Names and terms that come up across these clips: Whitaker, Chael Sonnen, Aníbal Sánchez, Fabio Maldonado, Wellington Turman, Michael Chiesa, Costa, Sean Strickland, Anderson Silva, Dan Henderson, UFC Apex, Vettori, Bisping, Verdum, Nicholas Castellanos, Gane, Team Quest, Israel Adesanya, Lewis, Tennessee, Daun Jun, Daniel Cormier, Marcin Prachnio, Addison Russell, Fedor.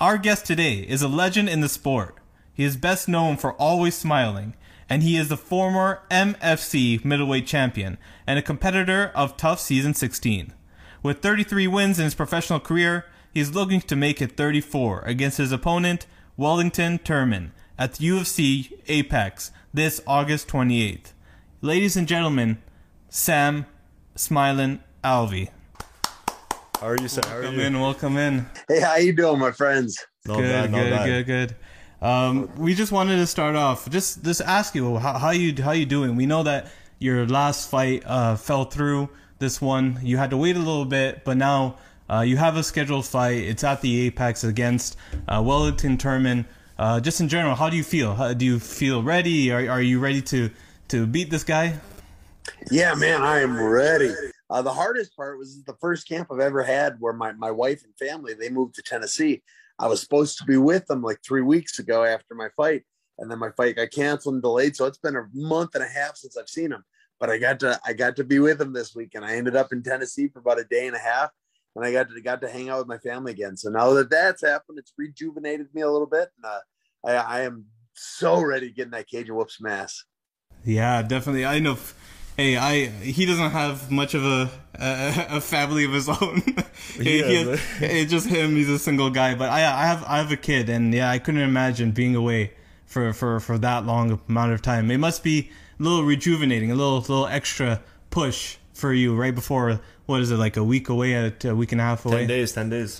Our guest today is a legend in the sport. He is best known for always smiling, and he is the former MFC middleweight champion and a competitor of Tough Season 16. With 33 wins in his professional career, he is looking to make it 34 against his opponent, Wellington Turman, at the UFC Apex this August 28th. Ladies and gentlemen, Sam Smilin' Alvi. How are you, Sam? Welcome in, welcome in. Hey, how you doing, my friends? Good, good. We just wanted to start off, just ask you how you doing. We know that your last fight fell through. This one you had to wait a little bit, but now you have a scheduled fight. It's at the Apex against Wellington Turman. Just in general, how do you feel? Do you feel ready? Are you ready to beat this guy? Yeah, man, I am ready. The hardest part was the first camp I've ever had where my wife and family, they moved to Tennessee. I was supposed to be with them like 3 weeks ago after my fight, and then my fight got canceled and delayed. So it's been a month and a half since I've seen them, but I got to be with them this week, and I ended up in Tennessee for about a day and a half, and I got to hang out with my family again. So now that that's happened, it's rejuvenated me a little bit. And I am so ready to get in that Cajun Wolf smash. Yeah, definitely. I know. Hey, he doesn't have much of a family of his own. It's just him. He's a single guy. But I have a kid, and yeah, I couldn't imagine being away for that long amount of time. It must be a little rejuvenating, a little extra push for you right before, what is it, like a week away, a week and a half away? 10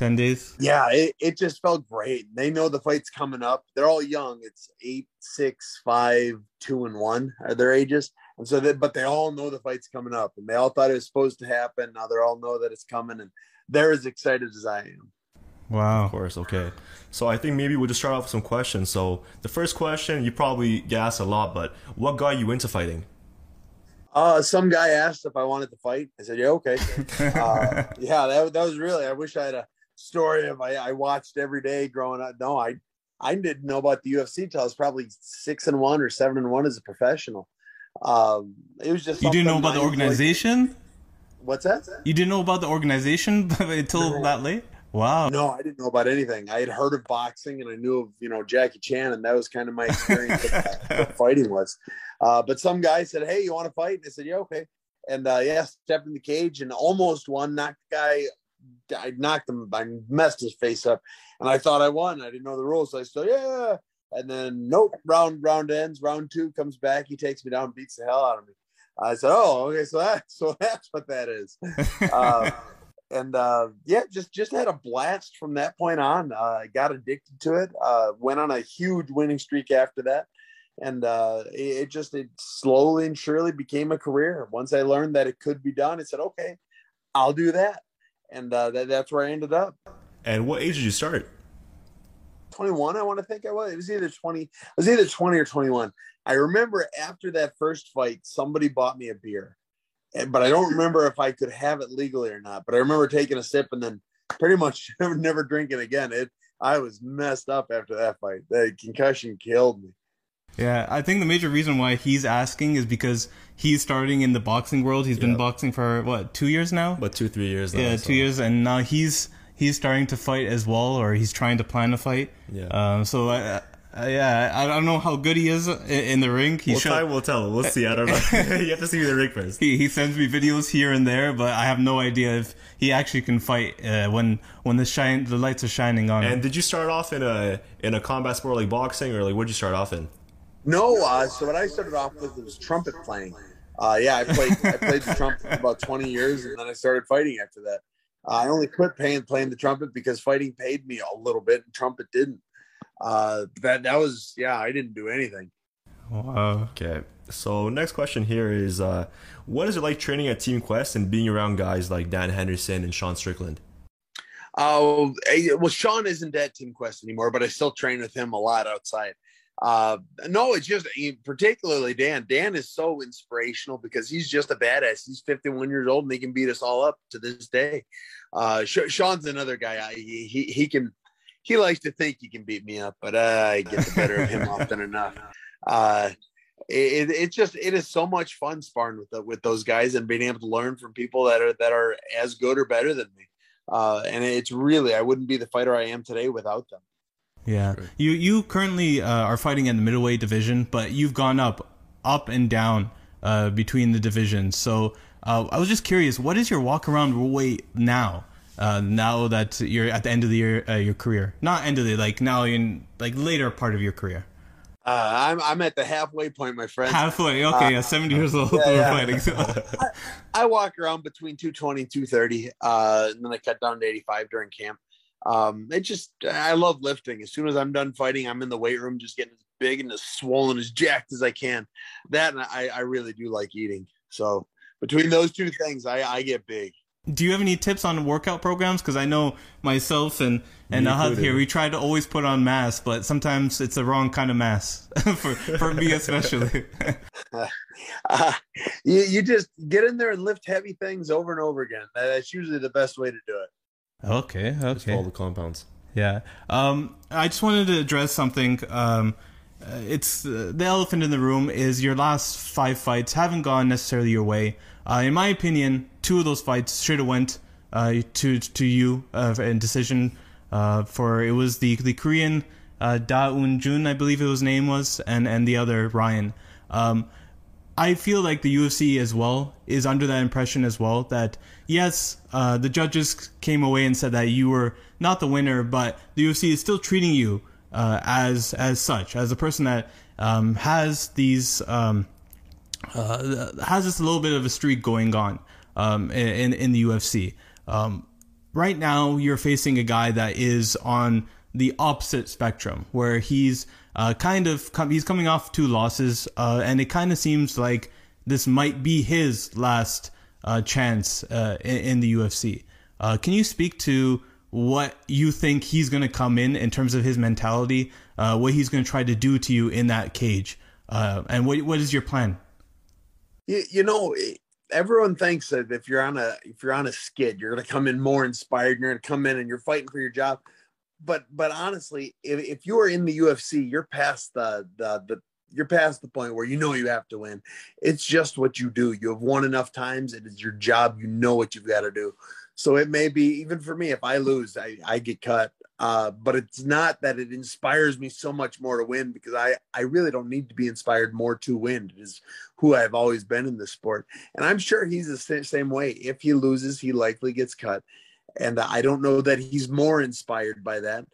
days. Yeah, it just felt great. They know the fight's coming up. They're all young. It's 8, 6, 5, 2, and 1 are their ages. And so, but they all know the fight's coming up, and they all thought it was supposed to happen. Now they all know that it's coming, and they're as excited as I am. Wow. Of course. Okay. So I think maybe we'll just start off with some questions. So the first question, you probably get asked a lot, but what got you into fighting? Some guy asked if I wanted to fight. I said, yeah, okay. Yeah, that was really, I wish I had a story of I watched every day growing up. No, I didn't know about the UFC until I was probably 6-1 or 7-1 as a professional. It was just, you didn't know about the organization. Like, what's that? You didn't know about the organization until that late? Wow. No, I didn't know about anything. I had heard of boxing, and I knew of, you know, Jackie Chan, and that was kind of my experience with fighting was. But some guy said, hey, you want to fight? And I said, yeah, okay. And yeah, stepped in the cage and almost won. Knocked the guy. I knocked him. I messed his face up, and I thought I won. I didn't know the rules, so I said, yeah. And then, nope, round ends. Round two comes back. He takes me down, beats the hell out of me. I said, oh, okay, so that's what that is. Yeah, just had a blast from that point on. I got addicted to it. Went on a huge winning streak after that. And it slowly and surely became a career. Once I learned that it could be done, I said, okay, I'll do that. And that's where I ended up. And what age did you start? 21, I want to think I was. It was either 20. It was either 20 or 21. I remember after that first fight, somebody bought me a beer, but I don't remember if I could have it legally or not. But I remember taking a sip and then pretty much never drinking again. I was messed up after that fight. The concussion killed me. Yeah, I think the major reason why he's asking is because he's starting in the boxing world. He's been boxing for what, 2 years now? About 2-3 years. Now, yeah, 2 years, and now he's starting to fight as well, or he's trying to plan a fight. Yeah. So, I don't know how good he is in the ring. We'll tell. We'll see. I don't know. You have to see the ring first. He sends me videos here and there, but I have no idea if he actually can fight when the lights are shining on him. And did you start off in a combat sport like boxing, or like what did you start off in? No. So what I started off with was trumpet playing. Yeah, I played the trumpet for about 20 years, and then I started fighting after that. I only quit playing the trumpet because fighting paid me a little bit and trumpet didn't. That was, yeah, I didn't do anything. Okay. So next question here is, what is it like training at Team Quest and being around guys like Dan Henderson and Sean Strickland? Well, Sean isn't at Team Quest anymore, but I still train with him a lot outside. No, it's just particularly Dan. Dan is so inspirational because he's just a badass. He's 51 years old and he can beat us all up to this day. Sean's another guy. He likes to think he can beat me up, but I get the better of him often enough. It is so much fun sparring with those guys and being able to learn from people that are as good or better than me. And it's really, I wouldn't be the fighter I am today without them. Yeah. Sure. You currently are fighting in the middleweight division, but you've gone up and down between the divisions. So I was just curious, what is your walk around weight now? Now that you're at the end of the year, your career, not end of the, like now in like later part of your career. I'm at the halfway point, my friend. Halfway, okay. 70 years old. Yeah. Fighting, so. I walk around between 220 and 230, and then I cut down to 85 during camp. I love lifting. As soon as I'm done fighting, I'm in the weight room just getting as big and as swollen, as jacked as I can. That, and I really do like eating. So between those two things, I get big. Do you have any tips on workout programs? Because I know myself and Ahad here, we try to always put on mass, but sometimes it's the wrong kind of mass for me especially. You just get in there and lift heavy things over and over again. That's usually the best way to do it. Okay. Just follow the compounds. Yeah. I just wanted to address something. It's the elephant in the room is your last 5 fights haven't gone necessarily your way. In my opinion, 2 of those fights should have went to you in decision. For it was the Korean Daun Jun, I believe his name was, and the other Ryan. I feel like the UFC as well is under that impression as well that yes, the judges came away and said that you were not the winner, but the UFC is still treating you as such, as a person that has these. Has this little bit of a streak going on in the UFC. Right now, you're facing a guy that is on the opposite spectrum, where he's he's coming off 2 losses, and it kind of seems like this might be his last chance in the UFC. Can you speak to what you think he's going to come in terms of his mentality, what he's going to try to do to you in that cage, and what is your plan? You know, everyone thinks that if you're on a skid, you're going to come in more inspired, and you're going to come in and you're fighting for your job. But honestly, if you are in the UFC, you're past the point where you know you have to win. It's just what you do. You have won enough times. It is your job. You know what you've got to do. So it may be, even for me, if I lose, I get cut. But it's not that it inspires me so much more to win, because I really don't need to be inspired more to win. It is who I've always been in this sport. And I'm sure he's the same way. If he loses, he likely gets cut. And I don't know that he's more inspired by that,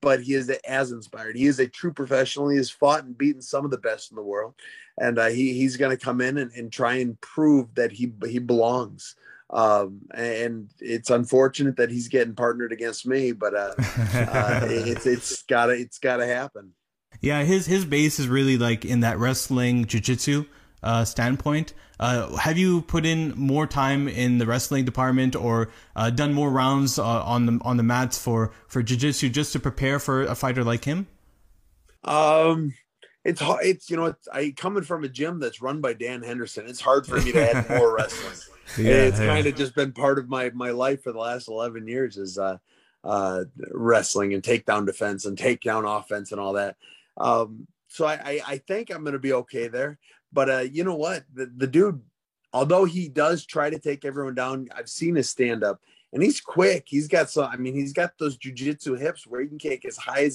but he is as inspired. He is a true professional. He has fought and beaten some of the best in the world. And he's going to come in and try and prove that he belongs. And it's unfortunate that he's getting partnered against me, but it's gotta happen. Yeah, his base is really like in that wrestling jiu-jitsu standpoint. Have you put in more time in the wrestling department, or done more rounds on the mats for jiu-jitsu just to prepare for a fighter like him? It's you know, I coming from a gym that's run by Dan Henderson, it's hard for me to add more wrestling. Yeah, it's kind of just been part of my life for the last 11 years is wrestling and takedown defense and takedown offense and all that. So I think I'm going to be okay there. But you know what? The dude, although he does try to take everyone down, I've seen his stand up. And he's quick. He's got those jujitsu hips where he can kick as high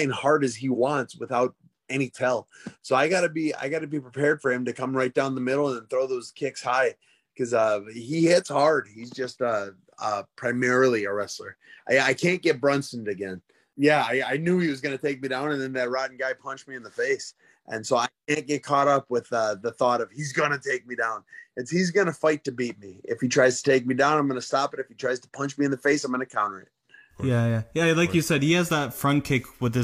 and hard as he wants without any tell. So I gotta be prepared for him to come right down the middle and throw those kicks high, because he hits hard. He's just primarily a wrestler. I can't get Brunson'd again. Yeah, I knew he was gonna take me down, and then that rotten guy punched me in the face. And so I can't get caught up with the thought of he's going to take me down. He's going to fight to beat me. If he tries to take me down, I'm going to stop it. If he tries to punch me in the face, I'm going to counter it. Yeah. Like you said, he has that front kick with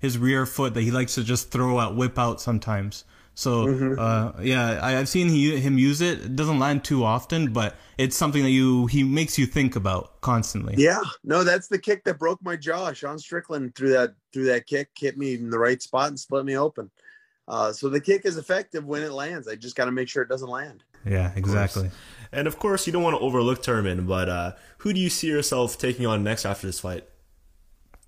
his rear foot that he likes to just throw out, whip out sometimes. So, I've seen him use it. It doesn't land too often, but it's something that he makes you think about constantly. Yeah, no, that's the kick that broke my jaw. Sean Strickland threw that kick, hit me in the right spot and split me open. So the kick is effective when it lands. I just got to make sure it doesn't land. Yeah, exactly. And of course, you don't want to overlook Turman, but who do you see yourself taking on next after this fight?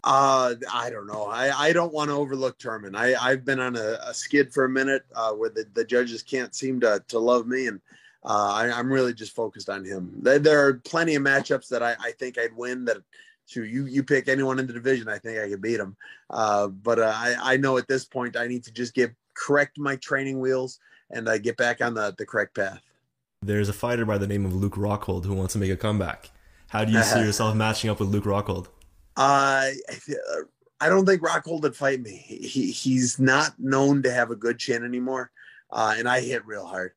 I don't know. I don't want to overlook Turman. I've been on a skid for a minute where the judges can't seem to love me. And I'm really just focused on him. There are plenty of matchups that I think I'd win that. Shoot, you pick anyone in the division, I think I could beat them. But I know at this point I need to just correct my training wheels and get back on the correct path. There's a fighter by the name of Luke Rockhold who wants to make a comeback. How do you see yourself matching up with Luke Rockhold? I don't think Rockhold would fight me. He's not known to have a good chin anymore, and I hit real hard.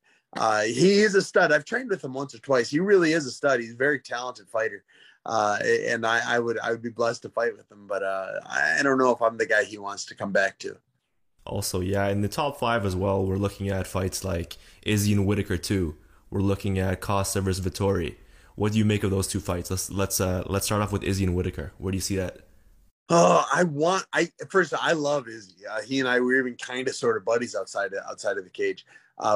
He is a stud. I've trained with him once or twice. He really is a stud. He's a very talented fighter. And I would be blessed to fight with him, but I don't know if I'm the guy he wants to come back to. Also, yeah, in the top five as well, we're looking at fights like Izzy and Whitaker too. We're looking at Costa versus Vettori. What do you make of those two fights? Let's start off with Izzy and Whitaker. Where do you see that? I love Izzy. He and I were even kind of sort of buddies outside of the cage.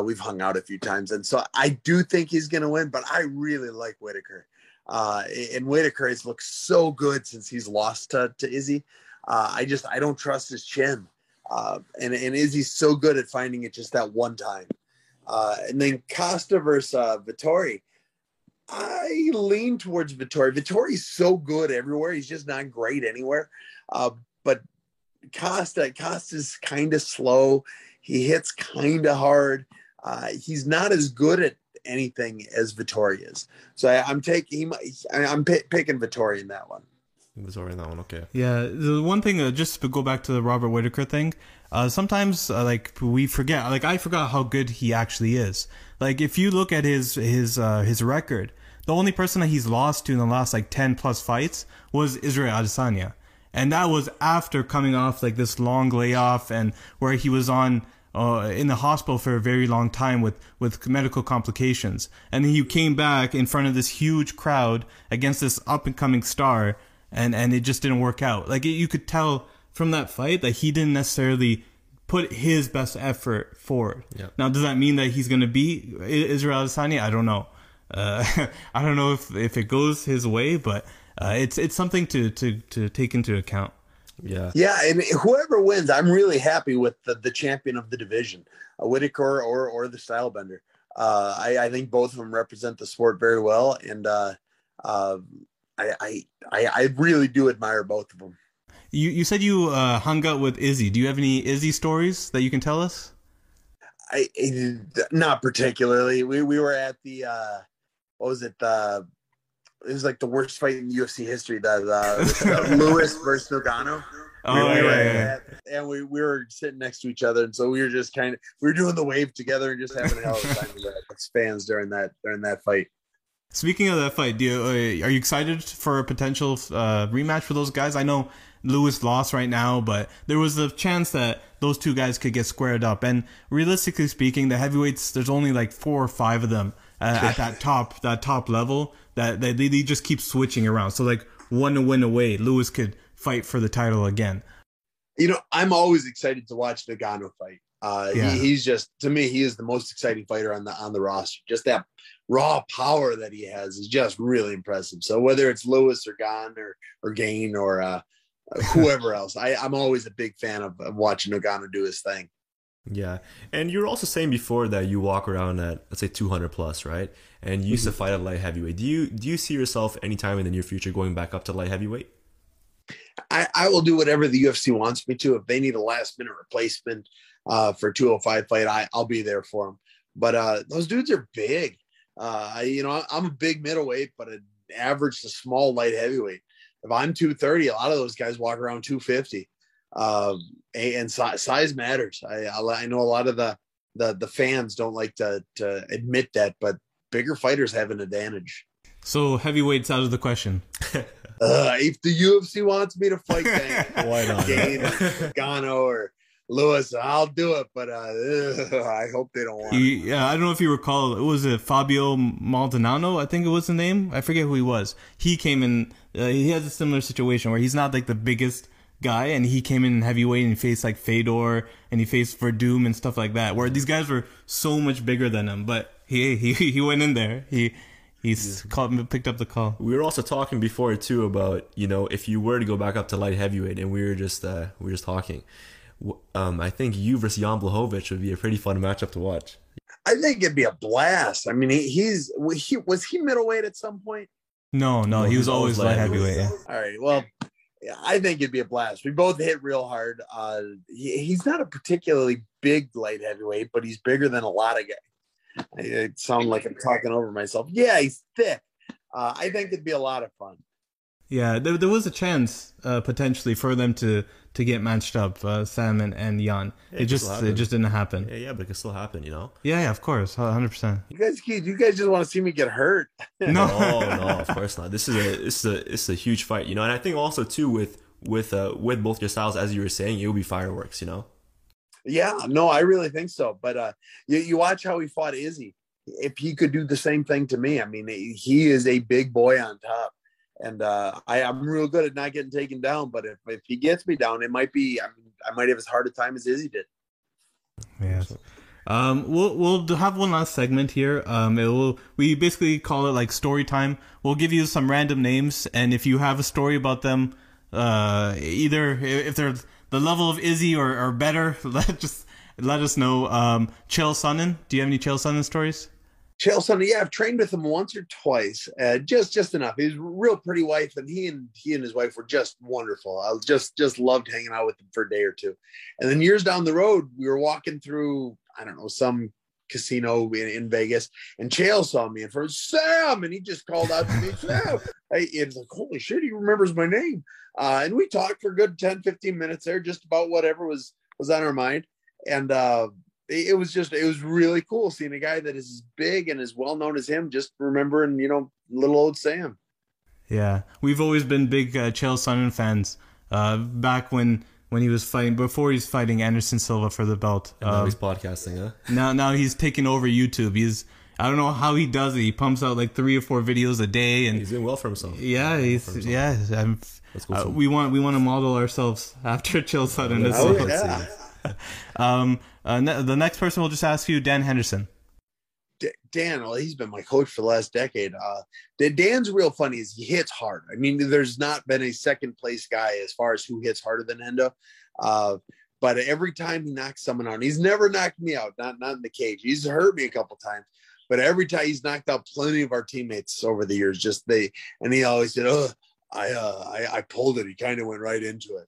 We've hung out a few times, and so I do think he's going to win. But I really like Whitaker. And Whitaker has looked so good since he's lost to Izzy. I don't trust his chin. And Izzy's so good at finding it just that one time. And then Costa versus Vettori. I lean towards Vettori. Vettori's so good everywhere. He's just not great anywhere. But Costa's kind of slow. He hits kind of hard. He's not as good at anything as Vettori is, so I'm picking Vettori in that one. Okay. Yeah, the one thing, just to go back to the Robert Whitaker thing, sometimes we forget. I forgot how good he actually is. If you look at his record, the only person that he's lost to in the last 10 plus fights was Israel Adesanya, and that was after coming off this long layoff and where he was on. In the hospital for a very long time with medical complications. And he came back in front of this huge crowd against this up-and-coming star, and it just didn't work out. You could tell from that fight that he didn't necessarily put his best effort forward. Yeah. Now, does that mean that he's going to beat Israel Adesanya? I don't know. I don't know if it goes his way, but it's something to take into account. Yeah, and whoever wins, I'm really happy with the champion of the division, Whitaker or the Stylebender. I think both of them represent the sport very well, and I really do admire both of them. You said you hung out with Izzy. Do you have any Izzy stories that you can tell us? Not particularly. We were at the it was the worst fight in UFC history. That Lewis versus Nogano. And we were sitting next to each other, and so we were just we were doing the wave together and just having a hell of a time with fans during that fight. Speaking of that fight, are you excited for a potential rematch for those guys? I know Lewis lost right now, but there was a chance that those two guys could get squared up. And realistically speaking, the heavyweights, there's only 4 or 5 of them at that top level. That they just keep switching around. So one win away, Lewis could fight for the title again. I'm always excited to watch Nogano fight. He's just, to me, he is the most exciting fighter on the roster. Just that raw power that he has is just really impressive. So whether it's Lewis or Gane or Gane or whoever else, I'm always a big fan of watching Nogano do his thing. Yeah, and you were also saying before that you walk around at, let's say, 200 plus, right? And you used to fight at light heavyweight. Do you see yourself anytime in the near future going back up to light heavyweight? I will do whatever the UFC wants me to. If they need a last minute replacement for 205 fight, I'll be there for them. But those dudes are big. I'm a big middleweight, but an average to small light heavyweight. If I'm 230, a lot of those guys walk around 250. And size matters. I know a lot of the fans don't like to admit that, but bigger fighters have an advantage. So heavyweight's out of the question. If the UFC wants me to fight Gane or Gano or Lewis, I'll do it. But I hope they don't want me. Yeah, I don't know if you recall. It was Fabio Maldonado, I think it was the name. I forget who he was. He came in. He has a similar situation where he's not the biggest guy, and he came in heavyweight and he faced Fedor and he faced Verdum and stuff like that, where these guys were so much bigger than him, but he went in there, picked up the call. We were also talking before too about, if you were to go back up to light heavyweight, and we were just talking, I think you versus Jan Blachowicz would be a pretty fun matchup to watch. I think it'd be a blast. I mean, was he middleweight at some point? No, he was always light heavyweight. Yeah. All right, well, I think it'd be a blast. We both hit real hard. He's not a particularly big light heavyweight, but he's bigger than a lot of guys. I sound like I'm talking over myself. Yeah, he's thick. I think it'd be a lot of fun. Yeah, there was a chance potentially for them to get matched up, Sam and Jan. It just didn't happen. Yeah, but it could still happen, you know. Yeah, of course, 100%. You guys just want to see me get hurt. No, of course not. This is a huge fight, you know. And I think also too with both your styles, as you were saying, it would be fireworks, you know. Yeah, no, I really think so. But you watch how he fought Izzy. If he could do the same thing to me, I mean, he is a big boy on top. And I'm real good at not getting taken down, but if he gets me down, it might be I might have as hard a time as Izzy did. Yes. We'll have one last segment here. We basically call it like story time. We'll give you some random names, and if you have a story about them, either if they're the level of Izzy or better, let us know. Chael Sonnen, do you have any Chael Sonnen stories? Chael Sonnen, yeah, I've trained with him once or twice, just enough. He's a real pretty wife, and he and his wife were just wonderful. I just loved hanging out with him for a day or two. And then years down the road, we were walking through, I don't know, some casino in Vegas, and Chael saw me and first, Sam, and he just called out to me, Sam. It's like, holy shit, he remembers my name. And we talked for a good 10, 15 minutes there, just about whatever was on our mind. And it was really cool seeing a guy that is as big and as well known as him, just remembering, you know, little old Sam. Yeah, we've always been big Chael Sonnen fans. Back when he was fighting, before he was fighting Anderson Silva for the belt. And now he's podcasting, huh? Now he's taking over YouTube. I don't know how he does it. He pumps out like 3 or 4 videos a day, and he's doing well for himself. Yeah, we want to model ourselves after Chael Sonnen. Yeah. The next person will just ask you, Dan Henderson. Dan, well, he's been my coach for the last decade. Dan's real funny is he hits hard. I mean, there's not been a second place guy as far as who hits harder than Hendo. But every time he knocks someone out, he's never knocked me out, not in the cage. He's hurt me a couple times, but every time he's knocked out plenty of our teammates over the years, and he always said, oh, I pulled it. He kind of went right into it.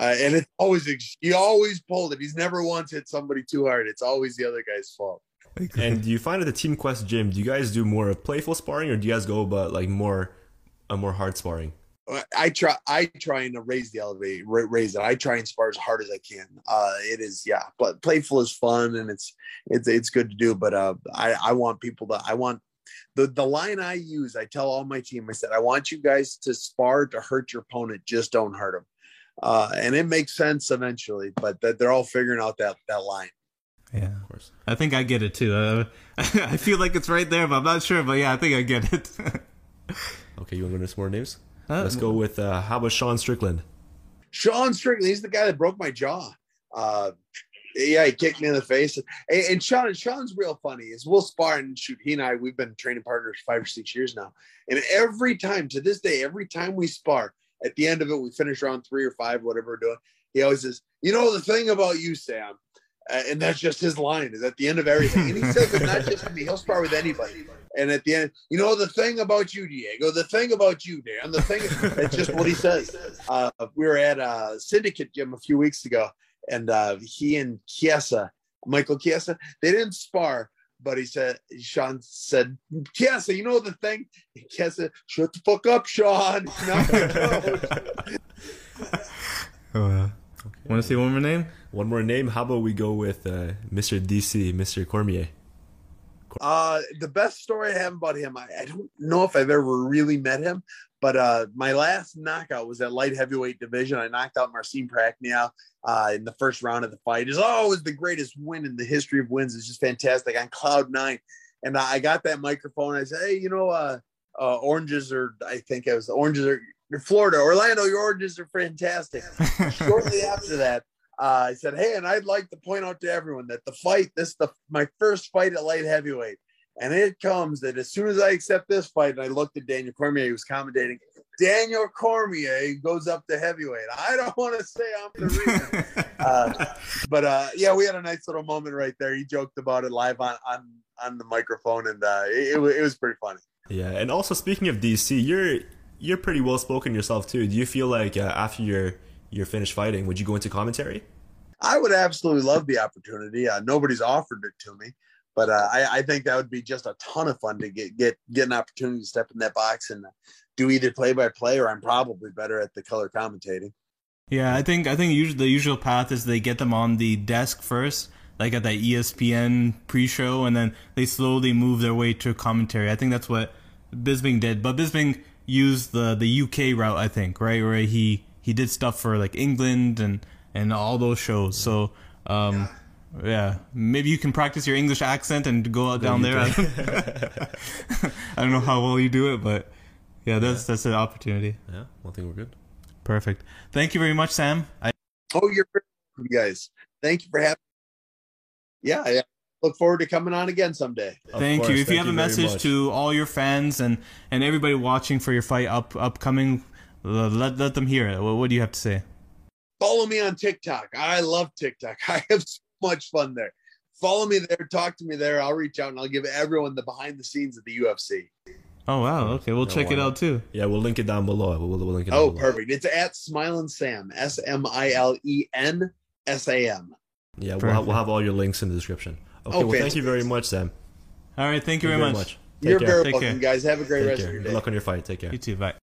And it's always, he always pulled it. He's never once hit somebody too hard. It's always the other guy's fault. And do you find at the Team Quest gym, do you guys do more of playful sparring, or do you guys go about like more hard sparring? I try and raise the elevate, raise it. I try and spar as hard as I can. It is, yeah, but playful is fun, and it's good to do. But I want the line I use. I tell all my team, I said, I want you guys to spar to hurt your opponent, just don't hurt him. And it makes sense eventually, but they're all figuring out that line. Yeah, of course. I think I get it too. I feel like it's right there, but I'm not sure. But yeah, I think I get it. Okay, you want to go into some more names? Let's go with how about Sean Strickland? Sean Strickland, he's the guy that broke my jaw. Yeah, he kicked me in the face. And Sean's real funny. Is we'll spar and shoot. He and I, we've been training partners 5 or 6 years now. And every time to this day, every time we spar, at the end of it, we finish round 3 or 5, whatever we're doing. He always says, you know, the thing about you, Sam, and that's just his line, is at the end of everything. And he says it not just to me. He'll spar with anybody. And at the end, you know, the thing about you, Diego, the thing about you, Dan, the thing, that's just what he says. We were at a Syndicate gym a few weeks ago, and he and Chiesa, Michael Chiesa, they didn't spar. But he said, Sean said, Chiesa, you know the thing? And Chiesa, shut the fuck up, Sean. Okay. Want to see one more name? One more name. How about we go with Mr. DC, Mr. Cormier? The best story I have about him, I don't know if I've ever really met him, but my last knockout was at light heavyweight division. I knocked out Marcin Prachnio in the first round of the fight. It's always the greatest win in the history of wins. It's just fantastic on cloud 9. And I got that microphone. I said, hey, you know, oranges are Florida, Orlando, your oranges are fantastic. Shortly after that, I said, hey, and I'd like to point out to everyone that the fight, my first fight at light heavyweight. And it comes that as soon as I accept this fight, and I looked at Daniel Cormier, he was commentating, Daniel Cormier goes up to heavyweight. I don't want to say I'm the reason. But we had a nice little moment right there. He joked about it live on the microphone, and it was pretty funny. Yeah, and also speaking of DC, you're pretty well spoken yourself too. Do you feel like after you're finished fighting, would you go into commentary? I would absolutely love the opportunity. Nobody's offered it to me, but I think that would be just a ton of fun to get an opportunity to step in that box and do either play-by-play, or I'm probably better at the color commentating. Yeah, I think the usual path is they get them on the desk first, like at that ESPN pre-show, and then they slowly move their way to commentary. I think that's what Bisping did, but Bisping used the UK route, I think, right? Where he did stuff for like England and all those shows. So, yeah, maybe you can practice your English accent and go out down there. I don't know how well you do it, but yeah, that's an opportunity. Yeah, I think we're good. Perfect. Thank you very much, Sam. You're welcome, guys. Thank you for having me. Yeah, yeah. Look forward to coming on again someday. Thank you. If you have a message to all your fans and everybody watching for your fight upcoming, let them hear it. What do you have to say? Follow me on TikTok. I love TikTok. I have so much fun there. Follow me there. Talk to me there. I'll reach out and I'll give everyone the behind the scenes of the UFC. Oh, wow. Okay, we'll check it out too. Yeah, we'll link it down below. We'll link it down below. Perfect. It's at Smilin' Sam. SMILENSAM. Yeah, we'll have all your links in the description. Okay, well, thank you very much, Sam. All right, thank you very much. You're very welcome, guys. Have a great rest of your day. Good luck on your fight. Take care. You too. Bye.